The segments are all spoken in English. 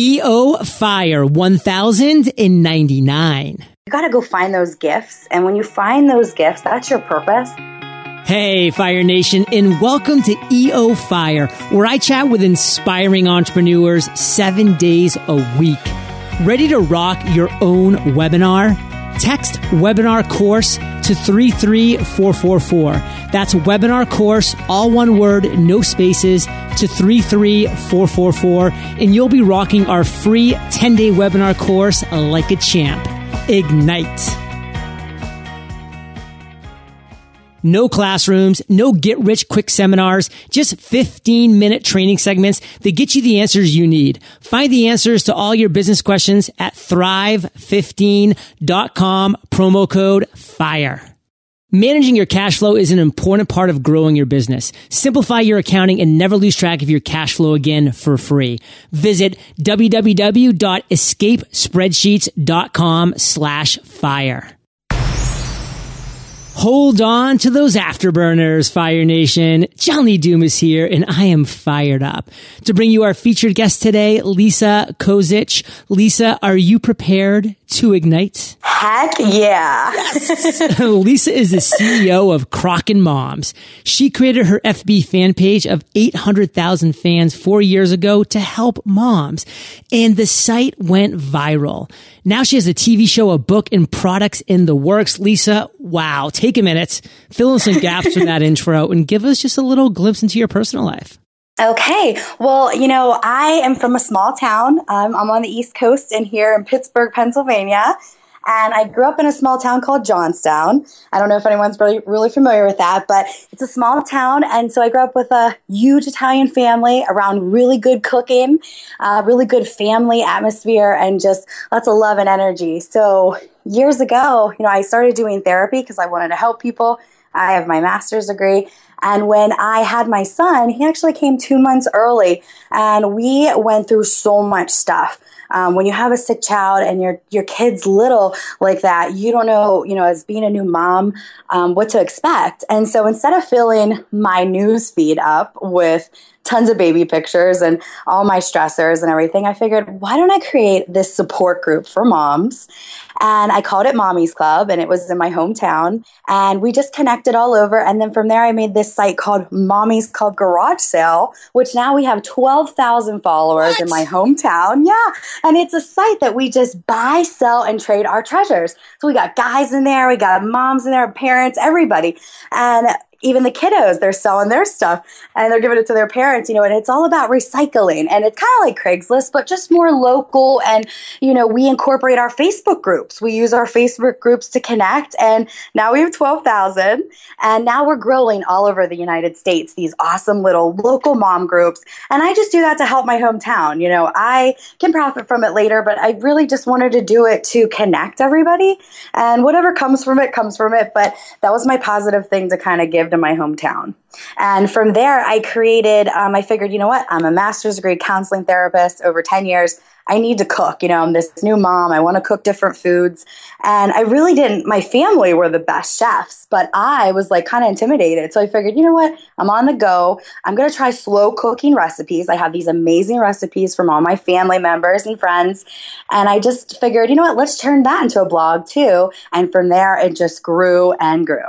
EO Fire 1099. You got to go find those gifts. And when you find those gifts, that's your purpose. Hey, Fire Nation, and welcome to EO Fire, where I chat with inspiring entrepreneurs 7 days a week. Ready to rock your own webinar? Text webinar course to 33444. That's webinar course, all one word, no spaces, to 33444, and you'll be rocking our free 10-day webinar course like a champ. Ignite. No classrooms, no get-rich-quick seminars, just 15-minute training segments that get you the answers you need. Find the answers to all your business questions at thrive15.com, promo code FIRE. Managing your cash flow is an important part of growing your business. Simplify your accounting and never lose track of your cash flow again for free. Visit www.escapespreadsheets.com/fire. Hold on to those afterburners, Fire Nation. Johnny Doom is here, and I am fired up to bring you our featured guest today, Lisa Kozich. Lisa, are you prepared to ignite? Heck yeah. Yes. Lisa is the CEO of Crockin' Moms. She created her FB fan page of 800,000 fans 4 years ago to help moms, and the site went viral. Now she has a TV show, a book, and products in the works. Lisa, wow. Take a minute, fill in some gaps from that intro, and give us just a little glimpse into your personal life. Okay. Well, you know, I am from a small town. I'm on the East Coast and here in Pittsburgh, Pennsylvania. And I grew up in a small town called Johnstown. I don't know if anyone's really familiar with that, but it's a small town. And so I grew up with a huge Italian family around really good cooking, really good family atmosphere, and just lots of love and energy. So years ago, you know, I started doing therapy because I wanted to help people. I have my master's degree. And when I had my son, he actually came 2 months early, and we went through so much stuff. When you have a sick child and your kid's little like that, you don't know, you know, as being a new mom, what to expect. And so instead of filling my news feed up with tons of baby pictures and all my stressors and everything, I figured, why don't I create this support group for moms? And I called it Mommy's Club, and it was in my hometown. And we just connected all over. And then from there, I made this site called Mommy's Club Garage Sale, which now we have 12,000 followers in my hometown. Yeah. And it's a site that we just buy, sell, and trade our treasures. So we got guys in there, we got moms in there, parents, everybody. And even the kiddos, they're selling their stuff and they're giving it to their parents, you know, and it's all about recycling. And it's kind of like Craigslist, but just more local. And, you know, we incorporate our Facebook groups. We use our Facebook groups to connect. And now we have 12,000. And now we're growing all over the United States, these awesome little local mom groups. And I just do that to help my hometown. You know, I can profit from it later, but I really just wanted to do it to connect everybody. And whatever comes from it, comes from it. But that was my positive thing to kind of give to my hometown. And from there, I created, I figured, you know what, I'm a master's degree counseling therapist over 10 years. I need to cook. You know, I'm this new mom. I want to cook different foods. And I really didn't. My family were the best chefs, but I was like kind of intimidated. So I figured, you know what? I'm on the go. I'm going to try slow cooking recipes. I have these amazing recipes from all my family members and friends. And I just figured, you know what? Let's turn that into a blog too. And from there, it just grew and grew.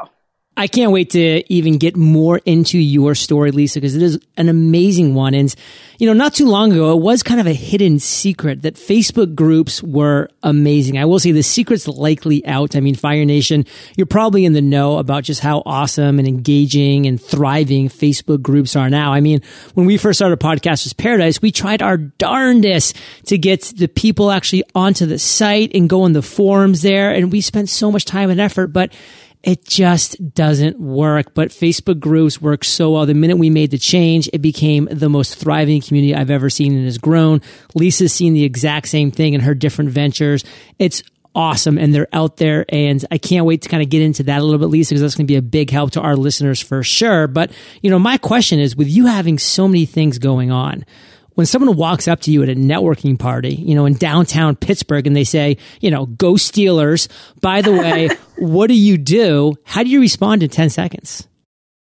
I can't wait to even get more into your story, Lisa, because it is an amazing one. And, you know, not too long ago, it was kind of a hidden secret that Facebook groups were amazing. I will say the secret's likely out. I mean, Fire Nation, you're probably in the know about just how awesome and engaging and thriving Facebook groups are now. I mean, when we first started Podcasters Paradise, we tried our darndest to get the people actually onto the site and go in the forums there. And we spent so much time and effort, but it just doesn't work. But Facebook groups work so well. The minute we made the change, it became the most thriving community I've ever seen and has grown. Lisa's seen the exact same thing in her different ventures. It's awesome. And they're out there. And I can't wait to kind of get into that a little bit, Lisa, because that's going to be a big help to our listeners for sure. But, you know, my question is, with you having so many things going on, when someone walks up to you at a networking party, you know, in downtown Pittsburgh, and they say, you know, go Steelers, by the way, what do you do? How do you respond in 10 seconds?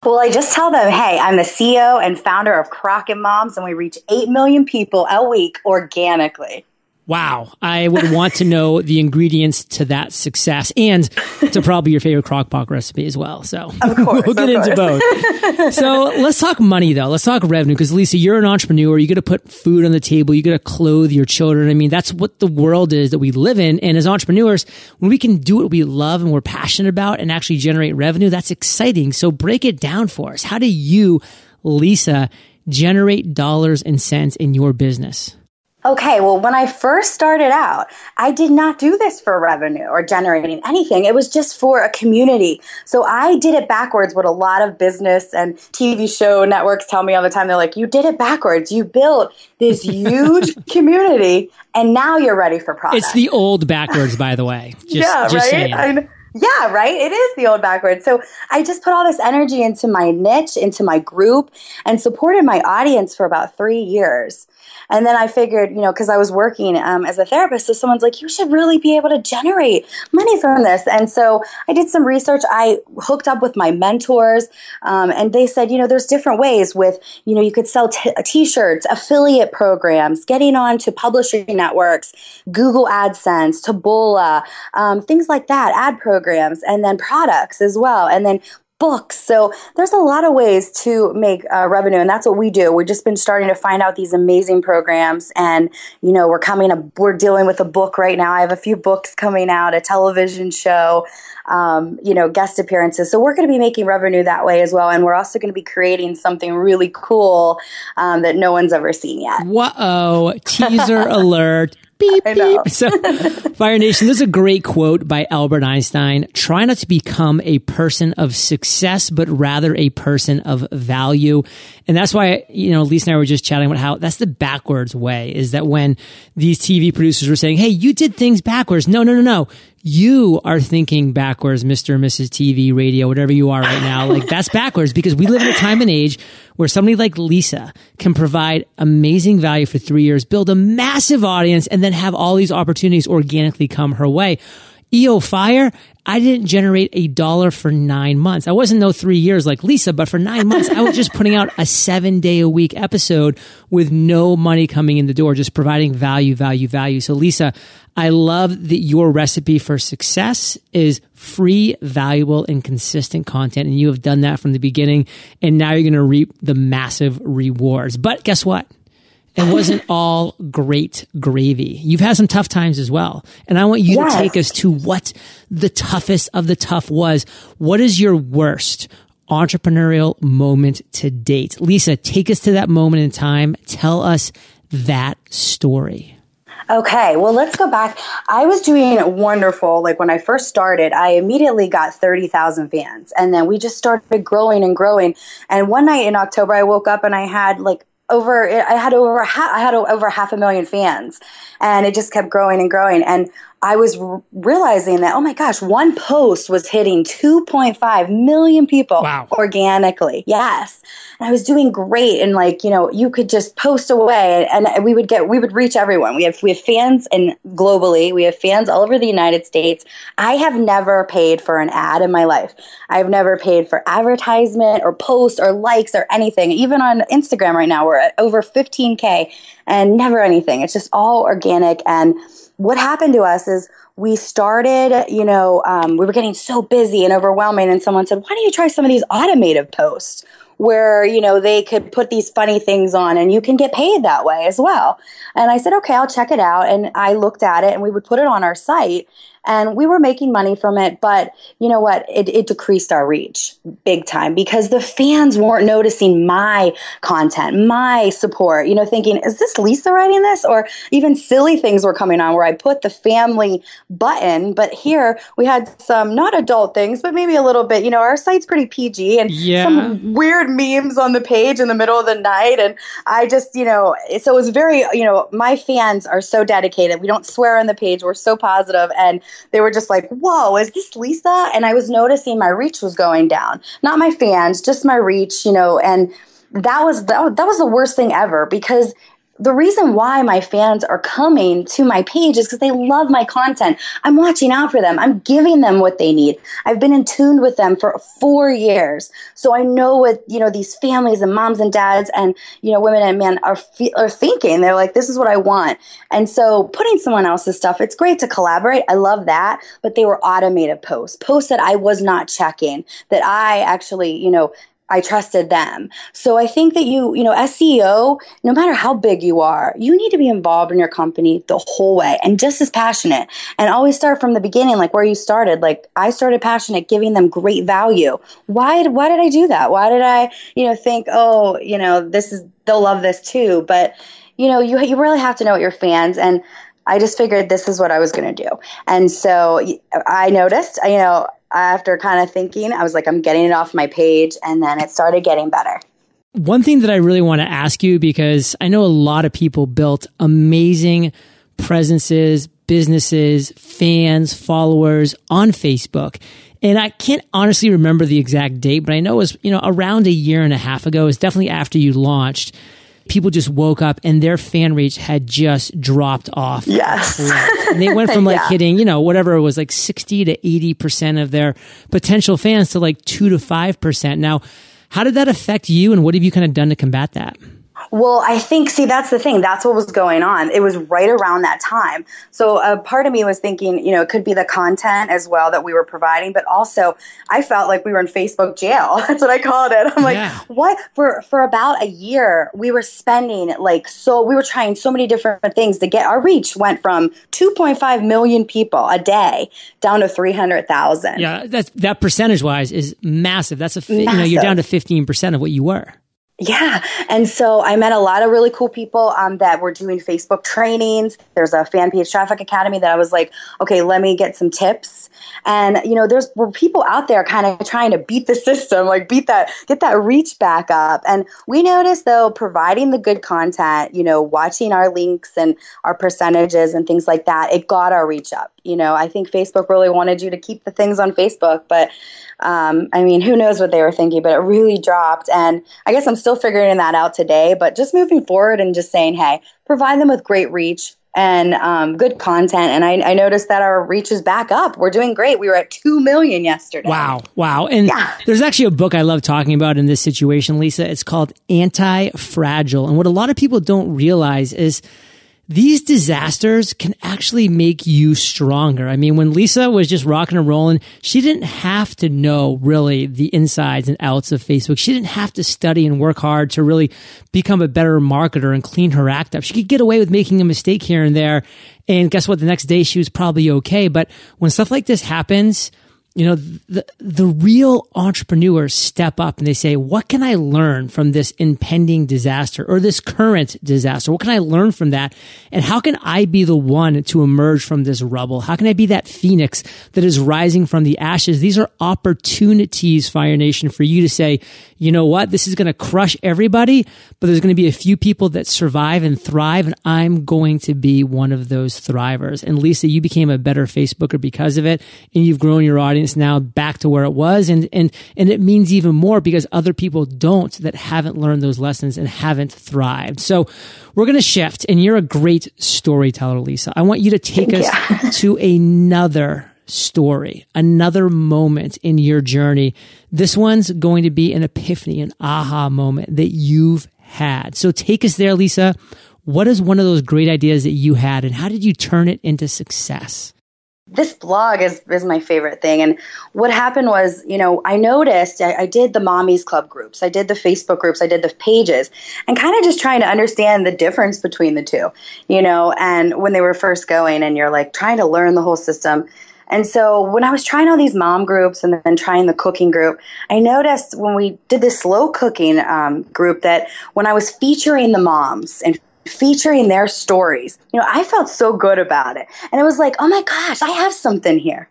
Well, I just tell them, hey, I'm the CEO and founder of Crockin' Moms, and we reach 8 million people a week organically. Wow. I would want to know the ingredients to that success and to probably your favorite crock pot recipe as well. So of course, we'll get into both. So let's talk money though. Let's talk revenue. Because Lisa, you're an entrepreneur. You got to put food on the table. You got to clothe your children. I mean, that's what the world is that we live in. And as entrepreneurs, when we can do what we love and we're passionate about and actually generate revenue, that's exciting. So break it down for us. How do you, Lisa, generate dollars and cents in your business? Okay, well, when I first started out, I did not do this for revenue or generating anything. It was just for a community. So I did it backwards, what a lot of business and TV show networks tell me all the time. They're like, you did it backwards. You built this huge community, and now you're ready for profit. It's the old backwards, by the way. Just right? Yeah, right? It is the old backwards. So I just put all this energy into my niche, into my group, and supported my audience for about 3 years. And then I figured, you know, because I was working as a therapist, so someone's like, you should really be able to generate money from this. And so I did some research. I hooked up with my mentors, and they said, you know, there's different ways with, you know, you could sell t-shirts, affiliate programs, getting on to publishing networks, Google AdSense, Taboola, things like that, ad programs, and then products as well. And then books. So there's a lot of ways to make revenue, and that's what we do. We've just been starting to find out these amazing programs, and you know, we're dealing with a book right now. I have a few books coming out, a television show, you know, guest appearances. So we're going to be making revenue that way as well, and we're also going to be creating something really cool that no one's ever seen yet. Whoa! Teaser alert. Beep, beep. So, Fire Nation, this is a great quote by Albert Einstein. Try not to become a person of success, but rather a person of value. And that's why, you know, Lisa and I were just chatting about how that's the backwards way, is that when these TV producers were saying, hey, you did things backwards. No. You are thinking backwards, Mr. and Mrs. TV, radio, whatever you are right now. Like, that's backwards, because we live in a time and age where somebody like Lisa can provide amazing value for 3 years, build a massive audience, and then have all these opportunities organically come her way. EO Fire, I didn't generate a dollar for 9 months. I wasn't 3 years like Lisa, but for 9 months, I was just putting out a 7-day-a-week episode with no money coming in the door, just providing value. So Lisa, I love that your recipe for success is free, valuable, and consistent content. And you have done that from the beginning. And now you're going to reap the massive rewards. But guess what? It wasn't all great gravy. You've had some tough times as well. And I want you to take us to what the toughest of the tough was. What is your worst entrepreneurial moment to date? Lisa, take us to that moment in time. Tell us that story. Okay, well, let's go back. I was doing wonderful. Like, when I first started, I immediately got 30,000 fans. And then we just started growing. And one night in October, I woke up and I had over 500,000 fans, and it just kept growing. And I was realizing that, oh my gosh, one post was hitting 2.5 million people organically. Yes. And I was doing great. And like, you know, you could just post away and we would reach everyone. We have fans globally. We have fans all over the United States. I have never paid for an ad in my life. I've never paid for advertisement or posts or likes or anything. Even on Instagram right now, we're at over 15K and never anything. It's just all organic. And what happened to us is we started, you know, we were getting so busy and overwhelming, and someone said, why don't you try some of these automated posts where, you know, they could put these funny things on and you can get paid that way as well. And I said, okay, I'll check it out. And I looked at it, and we would put it on our site, and we were making money from it. But you know what? It decreased our reach big time, because the fans weren't noticing my content, my support, you know, thinking, is this Lisa writing this? Or even silly things were coming on where I put the family button. But here we had some not adult things, but maybe a little bit, you know, our site's pretty PG, and some weird memes on the page in the middle of the night. And I just, you know, so it was very, you know, my fans are so dedicated. We don't swear on the page. We're so positive. And they were just like, whoa, is this Lisa? And I was noticing my reach was going down. Not my fans, just my reach, you know, and that was the worst thing ever, because the reason why my fans are coming to my page is because they love my content. I'm watching out for them. I'm giving them what they need. I've been in tune with them for 4 years. So I know what, you know, these families and moms and dads and, you know, women and men are thinking. They're like, this is what I want. And so putting someone else's stuff, it's great to collaborate. I love that. But they were automated posts that I was not checking, that I actually, you know, I trusted them. So I think that you know, as CEO, no matter how big you are, you need to be involved in your company the whole way and just as passionate, and always start from the beginning, like where you started. Like I started passionate, giving them great value. Why did I do that? Why did I, you know, think, oh, you know, this is, they'll love this too? But, you know, you really have to know your fans, and I just figured this is what I was going to do. And so I noticed, you know, after kind of thinking, I was like, I'm getting it off my page. And then it started getting better. One thing that I really want to ask you, because I know a lot of people built amazing presences, businesses, fans, followers on Facebook. And I can't honestly remember the exact date, but I know it was, you know, around a year and a half ago. It was definitely after you launched. People just woke up and their fan reach had just dropped off. Yes. And they went from like hitting, you know, whatever it was, like 60 to 80% of their potential fans to like 2 to 5%. Now, how did that affect you, and what have you kind of done to combat that? Well, I think, see, that's the thing. That's what was going on. It was right around that time. So a part of me was thinking, you know, it could be the content as well that we were providing, but also I felt like we were in Facebook jail. That's what I called it. I'm like, what? For about a year, we were spending like, so we were trying so many different things to get our reach. Went from 2.5 million people a day down to 300,000. Yeah, that percentage wise is massive. That's massive. You know, you're down to 15% of what you were. Yeah. And so I met a lot of really cool people that were doing Facebook trainings. There's a fan page traffic academy that I was like, okay, let me get some tips. And, you know, were people out there kind of trying to beat the system, like get that reach back up. And we noticed, though, providing the good content, you know, watching our links and our percentages and things like that, it got our reach up. You know, I think Facebook really wanted you to keep the things on Facebook, but I mean, who knows what they were thinking, but it really dropped. And I guess I'm still figuring that out today, but just moving forward and just saying, hey, provide them with great reach and good content. And I noticed that our reach is back up. We're doing great. We were at 2 million yesterday. Wow. And there's actually a book I love talking about in this situation, Lisa. It's called Antifragile. And what a lot of people don't realize is these disasters can actually make you stronger. I mean, when Lisa was just rocking and rolling, she didn't have to know really the insides and outs of Facebook. She didn't have to study and work hard to really become a better marketer and clean her act up. She could get away with making a mistake here and there. And guess what? The next day she was probably okay. But when stuff like this happens, you know, the real entrepreneurs step up and they say, what can I learn from this impending disaster or this current disaster? What can I learn from that? And how can I be the one to emerge from this rubble? How can I be that phoenix that is rising from the ashes? These are opportunities, Fire Nation, for you to say, you know what? This is going to crush everybody, but there's going to be a few people that survive and thrive, and I'm going to be one of those thrivers. And Lisa, you became a better Facebooker because of it, and you've grown your audience now back to where it was. And it means even more because other people that haven't learned those lessons and haven't thrived. So we're going to shift, and you're a great storyteller, Lisa. I want you to take us to another story, another moment in your journey. This one's going to be an epiphany, an aha moment that you've had. So take us there, Lisa. What is one of those great ideas that you had, and how did you turn it into success? This blog is my favorite thing. And what happened was, you know, I noticed I did the Mommy's Club groups. I did the Facebook groups. I did the pages, and kind of just trying to understand the difference between the two, you know, and when they were first going, and you're like trying to learn the whole system. And so when I was trying all these mom groups and then trying the cooking group, I noticed when we did this slow cooking group that when I was featuring the moms and featuring their stories, you know, I felt so good about it. And it was like, oh my gosh, I have something here.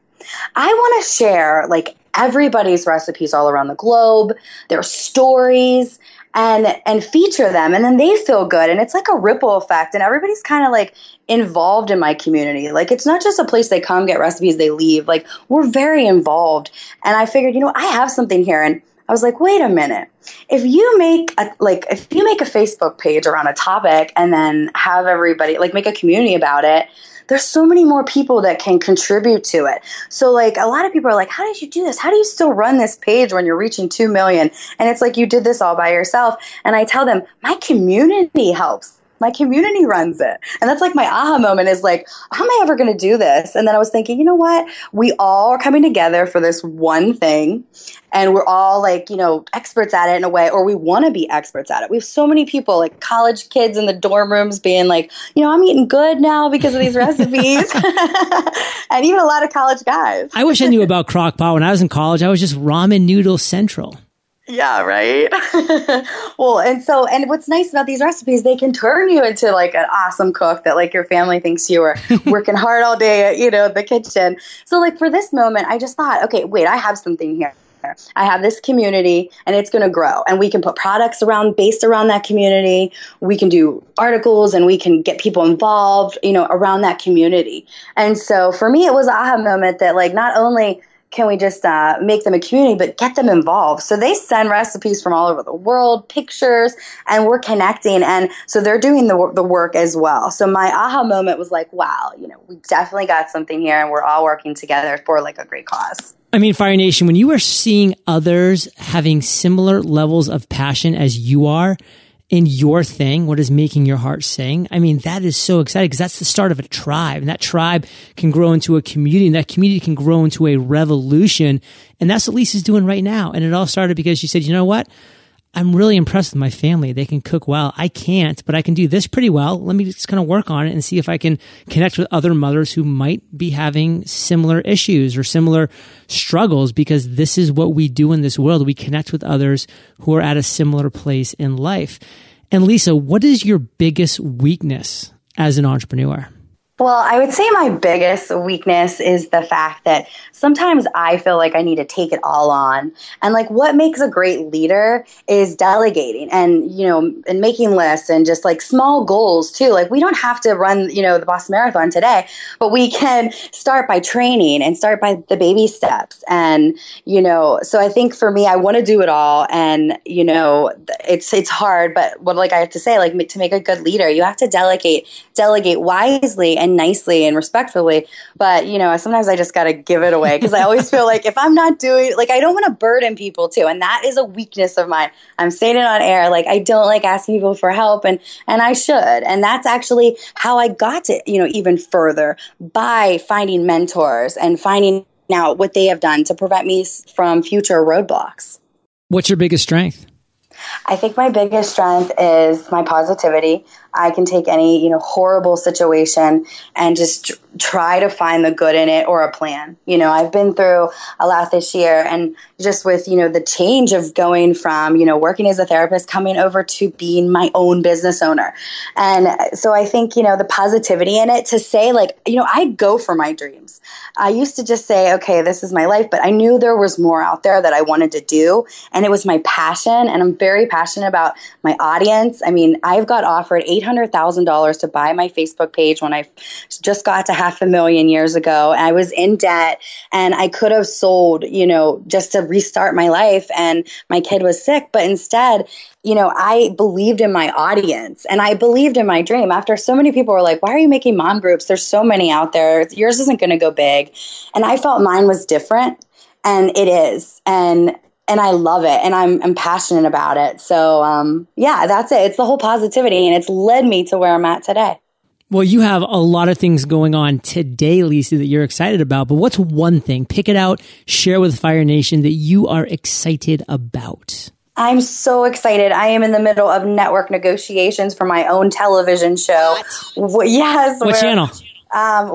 I want to share like everybody's recipes all around the globe, their stories, and feature them. And then they feel good. And it's like a ripple effect. And everybody's kind of like involved in my community. Like, it's not just a place they come, get recipes, they leave. Like, we're very involved. And I figured, you know, I have something here. And I was like, wait a minute. If you make a, like, if you make a Facebook page around a topic and then have everybody like make a community about it, there's so many more people that can contribute to it. So like a lot of people are like, how did you do this? How do you still run this page when you're reaching 2 million? And it's like, you did this all by yourself. And I tell them, my community helps. My community runs it. And that's like my aha moment is like, how am I ever going to do this? And then I was thinking, you know what? We all are coming together for this one thing. And we're all like, you know, experts at it in a way, or we want to be experts at it. We have so many people like college kids in the dorm rooms being like, you know, I'm eating good now because of these recipes. And even a lot of college guys. I wish I knew about crock pot. When I was in college, I was just ramen noodle central. Yeah, right? Well, and so, and what's nice about these recipes, they can turn you into like an awesome cook that like your family thinks you are working hard all day at, you know, the kitchen. So like for this moment, I just thought, okay, wait, I have something here. I have this community and it's going to grow, and we can put products around based around that community. We can do articles and we can get people involved, you know, around that community. And so for me, it was an aha moment that like, not only can we just make them a community, but get them involved. So they send recipes from all over the world, pictures, and we're connecting. And so they're doing the work as well. So my aha moment was like, wow, you know, we definitely got something here and we're all working together for like a great cause. I mean, Fire Nation, when you are seeing others having similar levels of passion as you are in your thing, what is making your heart sing, I mean, that is so exciting because that's the start of a tribe. And that tribe can grow into a community, and that community can grow into a revolution. And that's what Lisa's doing right now. And it all started because she said, you know what? I'm really impressed with my family. They can cook well. I can't, but I can do this pretty well. Let me just kind of work on it and see if I can connect with other mothers who might be having similar issues or similar struggles, because this is what we do in this world. We connect with others who are at a similar place in life. And Lisa, what is your biggest weakness as an entrepreneur? Well, I would say my biggest weakness is the fact that sometimes I feel like I need to take it all on. And like what makes a great leader is delegating and, you know, and making lists and just like small goals too. Like we don't have to run, you know, the Boston Marathon today, but we can start by training and start by the baby steps. And, you know, so I think for me, I want to do it all. And, you know, it's hard, but what like I have to say, like to make a good leader, you have to delegate wisely and nicely and respectfully. But, you know, sometimes I just got to give it away because I always feel like if I'm not doing, like, I don't want to burden people too. And that is a weakness of mine. I'm saying it on air. Like, I don't like asking people for help, and I should. And that's actually how I got to, you know, even further by finding mentors and finding out what they have done to prevent me from future roadblocks. What's your biggest strength? I think my biggest strength is my positivity. I can take any, you know, horrible situation and just try to find the good in it or a plan. You know, I've been through a lot this year, and just with, you know, the change of going from, you know, working as a therapist, coming over to being my own business owner. And so I think, you know, the positivity in it to say like, you know, I go for my dreams. I used to just say, okay, this is my life, but I knew there was more out there that I wanted to do. And it was my passion. And I'm very passionate about my audience. I mean, I've got offered $800,000 to buy my Facebook page when I just got to 500,000 years ago. I was in debt and I could have sold, you know, just to restart my life, and my kid was sick. But instead, you know, I believed in my audience and I believed in my dream. After so many people were like, why are you making mom groups? There's so many out there. Yours isn't going to go big. And I felt mine was different, and it is. And I love it, and I'm passionate about it. So, yeah, that's it. It's the whole positivity, and it's led me to where I'm at today. Well, you have a lot of things going on today, Lisa, that you're excited about. But what's one thing? Pick it out, share with Fire Nation, that you are excited about. I'm so excited. I am in the middle of network negotiations for my own television show. What? Yes. What channel?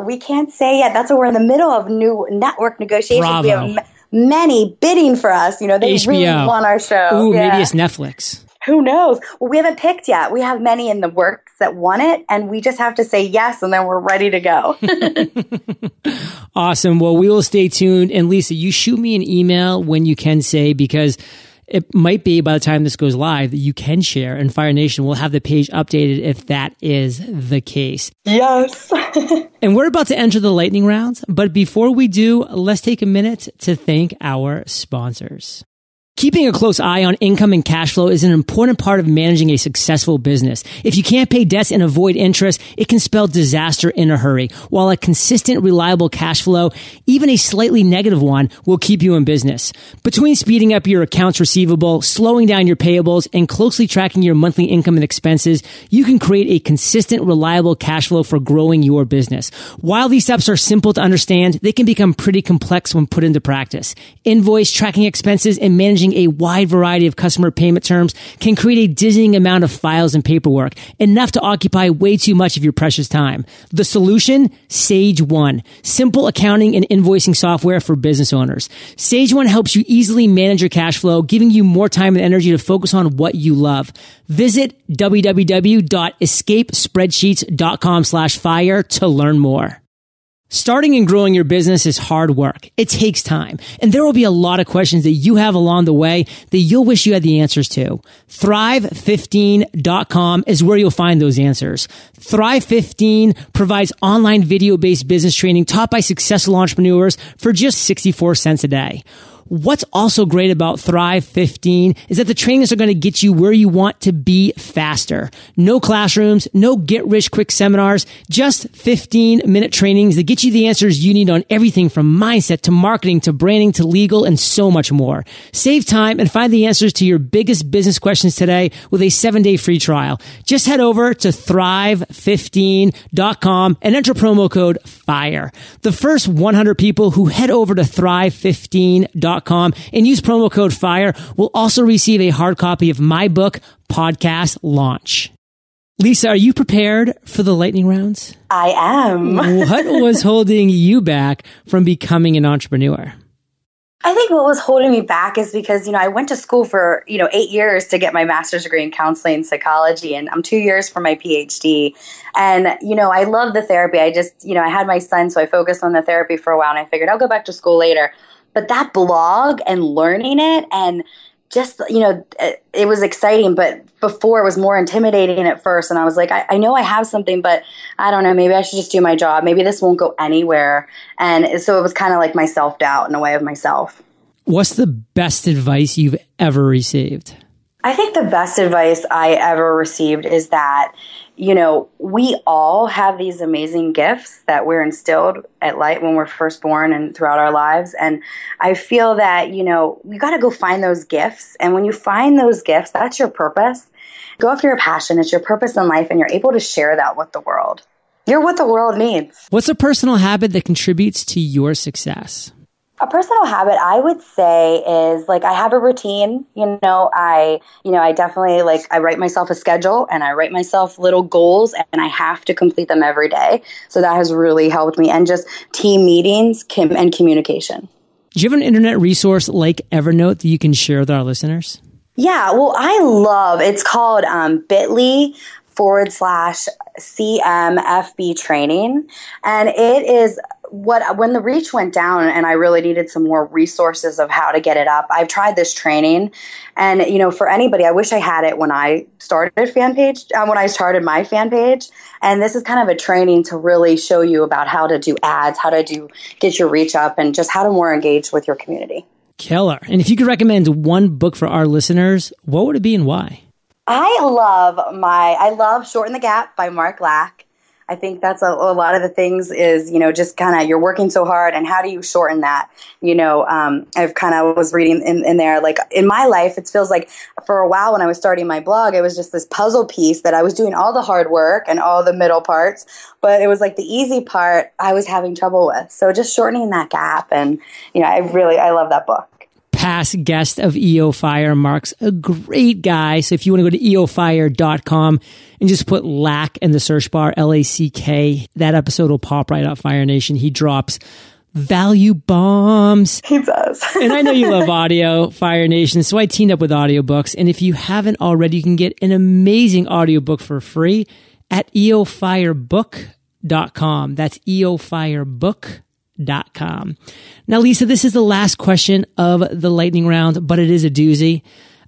We can't say yet. That's what we're in the middle of, new network negotiations. Bravo. We have many bidding for us. You know, they HBO. Really want our show. Ooh, yeah. Maybe it's Netflix. Who knows? Well, we haven't picked yet. We have many in the works that want it, and we just have to say yes, and then we're ready to go. Awesome. Well, we will stay tuned. And Lisa, you shoot me an email when you can say, because it might be by the time this goes live that you can share, and Fire Nation will have the page updated if that is the case. Yes. And we're about to enter the lightning round, but before we do, let's take a minute to thank our sponsors. Keeping a close eye on income and cash flow is an important part of managing a successful business. If you can't pay debts and avoid interest, it can spell disaster in a hurry. While a consistent, reliable cash flow, even a slightly negative one, will keep you in business. Between speeding up your accounts receivable, slowing down your payables, and closely tracking your monthly income and expenses, you can create a consistent, reliable cash flow for growing your business. While these steps are simple to understand, they can become pretty complex when put into practice. Invoice, tracking expenses, and managing a wide variety of customer payment terms can create a dizzying amount of files and paperwork, enough to occupy way too much of your precious time. The solution? Sage One. Simple accounting and invoicing software for business owners. Sage One helps you easily manage your cash flow, giving you more time and energy to focus on what you love. Visit www.escapespreadsheets.com/fire to learn more. Starting and growing your business is hard work. It takes time, and there will be a lot of questions that you have along the way that you'll wish you had the answers to. Thrive15.com is where you'll find those answers. Thrive15 provides online video-based business training taught by successful entrepreneurs for just 64 cents a day. What's also great about Thrive 15 is that the trainings are going to get you where you want to be faster. No classrooms, no get-rich-quick seminars, just 15-minute trainings that get you the answers you need on everything from mindset to marketing to branding to legal and so much more. Save time and find the answers to your biggest business questions today with a 7-day free trial. Just head over to thrive15.com and enter promo code FIRE. The first 100 people who head over to thrive15.com and use promo code FIRE will also receive a hard copy of my book, Podcast Launch. Lisa, are you prepared for the lightning rounds? I am. What was holding you back from becoming an entrepreneur? I think what was holding me back is because, I went to school for, 8 years to get my master's degree in counseling and psychology, and I'm 2 years from my PhD. And, I love the therapy. I just, I had my son, so I focused on the therapy for a while, and I figured I'll go back to school later. But that blog and learning it and just, it was exciting, but before it was more intimidating at first. And I was like, I know I have something, but I don't know, maybe I should just do my job. Maybe this won't go anywhere. And so it was kind of like my self-doubt in a way of myself. What's the best advice you've ever received? I think the best advice I ever received is that, we all have these amazing gifts that we're instilled at light when we're first born and throughout our lives. And I feel that, you got to go find those gifts. And when you find those gifts, that's your purpose. Go after your passion. It's your purpose in life. And you're able to share that with the world. You're what the world needs. What's a personal habit that contributes to your success? A personal habit I would say is I have a routine, I definitely I write myself a schedule and I write myself little goals and I have to complete them every day. So that has really helped me, and just team meetings and communication. Do you have an internet resource like Evernote that you can share with our listeners? Yeah, well, I love, it's called bit.ly/CMFB training. And it is when the reach went down and I really needed some more resources of how to get it up. I've tried this training and, for anybody, I wish I had it when I started my fan page. And this is kind of a training to really show you about how to do ads, how to get your reach up, and just how to more engage with your community. Killer. And if you could recommend one book for our listeners, what would it be and why? I love Shorten the Gap by Mark Lack. I think that's a lot of the things is, just kind of, you're working so hard and how do you shorten that? I've kind of was reading in there, in my life, it feels like for a while when I was starting my blog, it was just this puzzle piece that I was doing all the hard work and all the middle parts, but it was the easy part I was having trouble with. So just shortening that gap. And, I love that book. Past guest of EO Fire, Mark's a great guy. So if you want to go to eofire.com and just put Lack in the search bar, LACK, that episode will pop right up, Fire Nation. He drops value bombs. He does. And I know you love audio, Fire Nation, so I teamed up with audiobooks. And if you haven't already, you can get an amazing audiobook for free at eofirebook.com. That's eofirebook.com. Now, Lisa, this is the last question of the lightning round, but it is a doozy.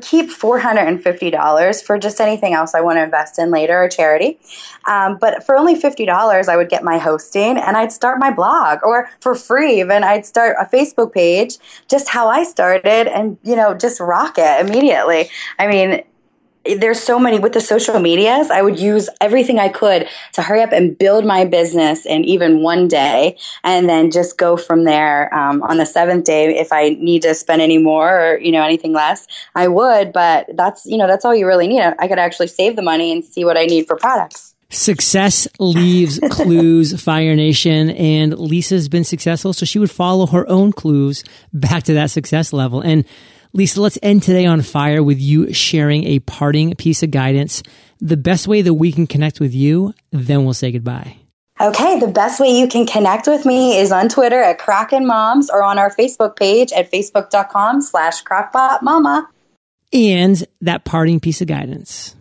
keep $450 for just anything else I want to invest in later or charity. But for only $50, I would get my hosting and I'd start my blog, or for free even, I'd start a Facebook page, just how I started, and, you know, just rock it immediately. I mean, there's so many with the social medias. I would use everything I could to hurry up and build my business in even one day, and then just go from there. On the seventh day, if I need to spend any more or, you know, anything less, I would, but that's, you know, that's all you really need. I could actually save the money and see what I need for products. Success leaves clues, Fire Nation, and Lisa's been successful, so she would follow her own clues back to that success level. And Lisa, let's end today on fire with you sharing a parting piece of guidance, the best way that we can connect with you, then we'll say goodbye. Okay, the best way you can connect with me is on Twitter at Crockin' Moms, or on our Facebook page at facebook.com/crockpotmama. And that parting piece of guidance.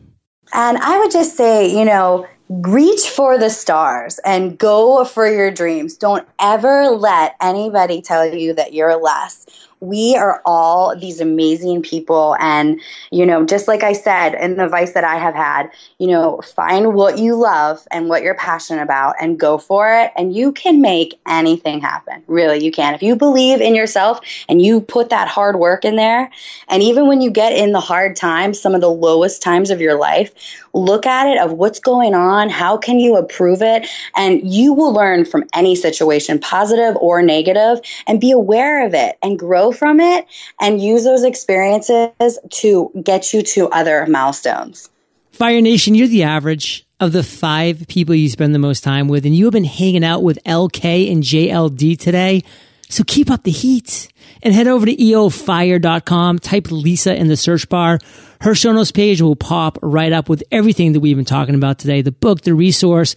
And I would just say, you know, reach for the stars and go for your dreams. Don't ever let anybody tell you that you're less. We are all these amazing people. And, you know, just like I said, and the advice that I have had, you know, find what you love and what you're passionate about and go for it. And you can make anything happen. Really, you can. If you believe in yourself and you put that hard work in there, and even when you get in the hard times, some of the lowest times of your life, look at it of what's going on. How can you improve it? And you will learn from any situation, positive or negative, and be aware of it and grow from it and use those experiences to get you to other milestones. Fire Nation, you're the average of the five people you spend the most time with, and you have been hanging out with LK and JLD today. So keep up the heat and head over to eofire.com. Type Lisa in the search bar. Her show notes page will pop right up with everything that we've been talking about today, the book, the resource,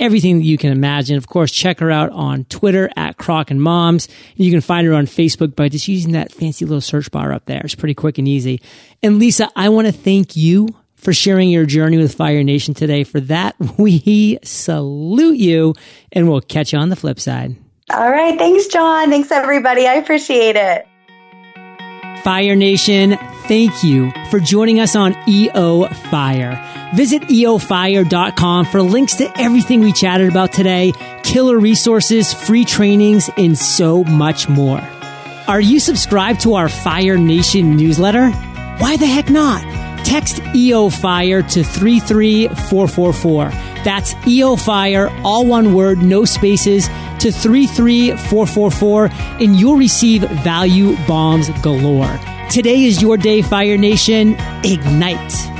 everything that you can imagine. Of course, check her out on Twitter at Crockin' Moms. You can find her on Facebook by just using that fancy little search bar up there. It's pretty quick and easy. And Lisa, I want to thank you for sharing your journey with Fire Nation today. For that, we salute you, and we'll catch you on the flip side. All right. Thanks, John. Thanks, everybody. I appreciate it. Fire Nation, thank you for joining us on EO Fire. Visit eofire.com for links to everything we chatted about today, killer resources, free trainings, and so much more. Are you subscribed to our Fire Nation newsletter? Why the heck not? Text EO Fire to 33444. That's EO Fire, all one word, no spaces, to 33444, and you'll receive value bombs galore. Today is your day, Fire Nation. Ignite.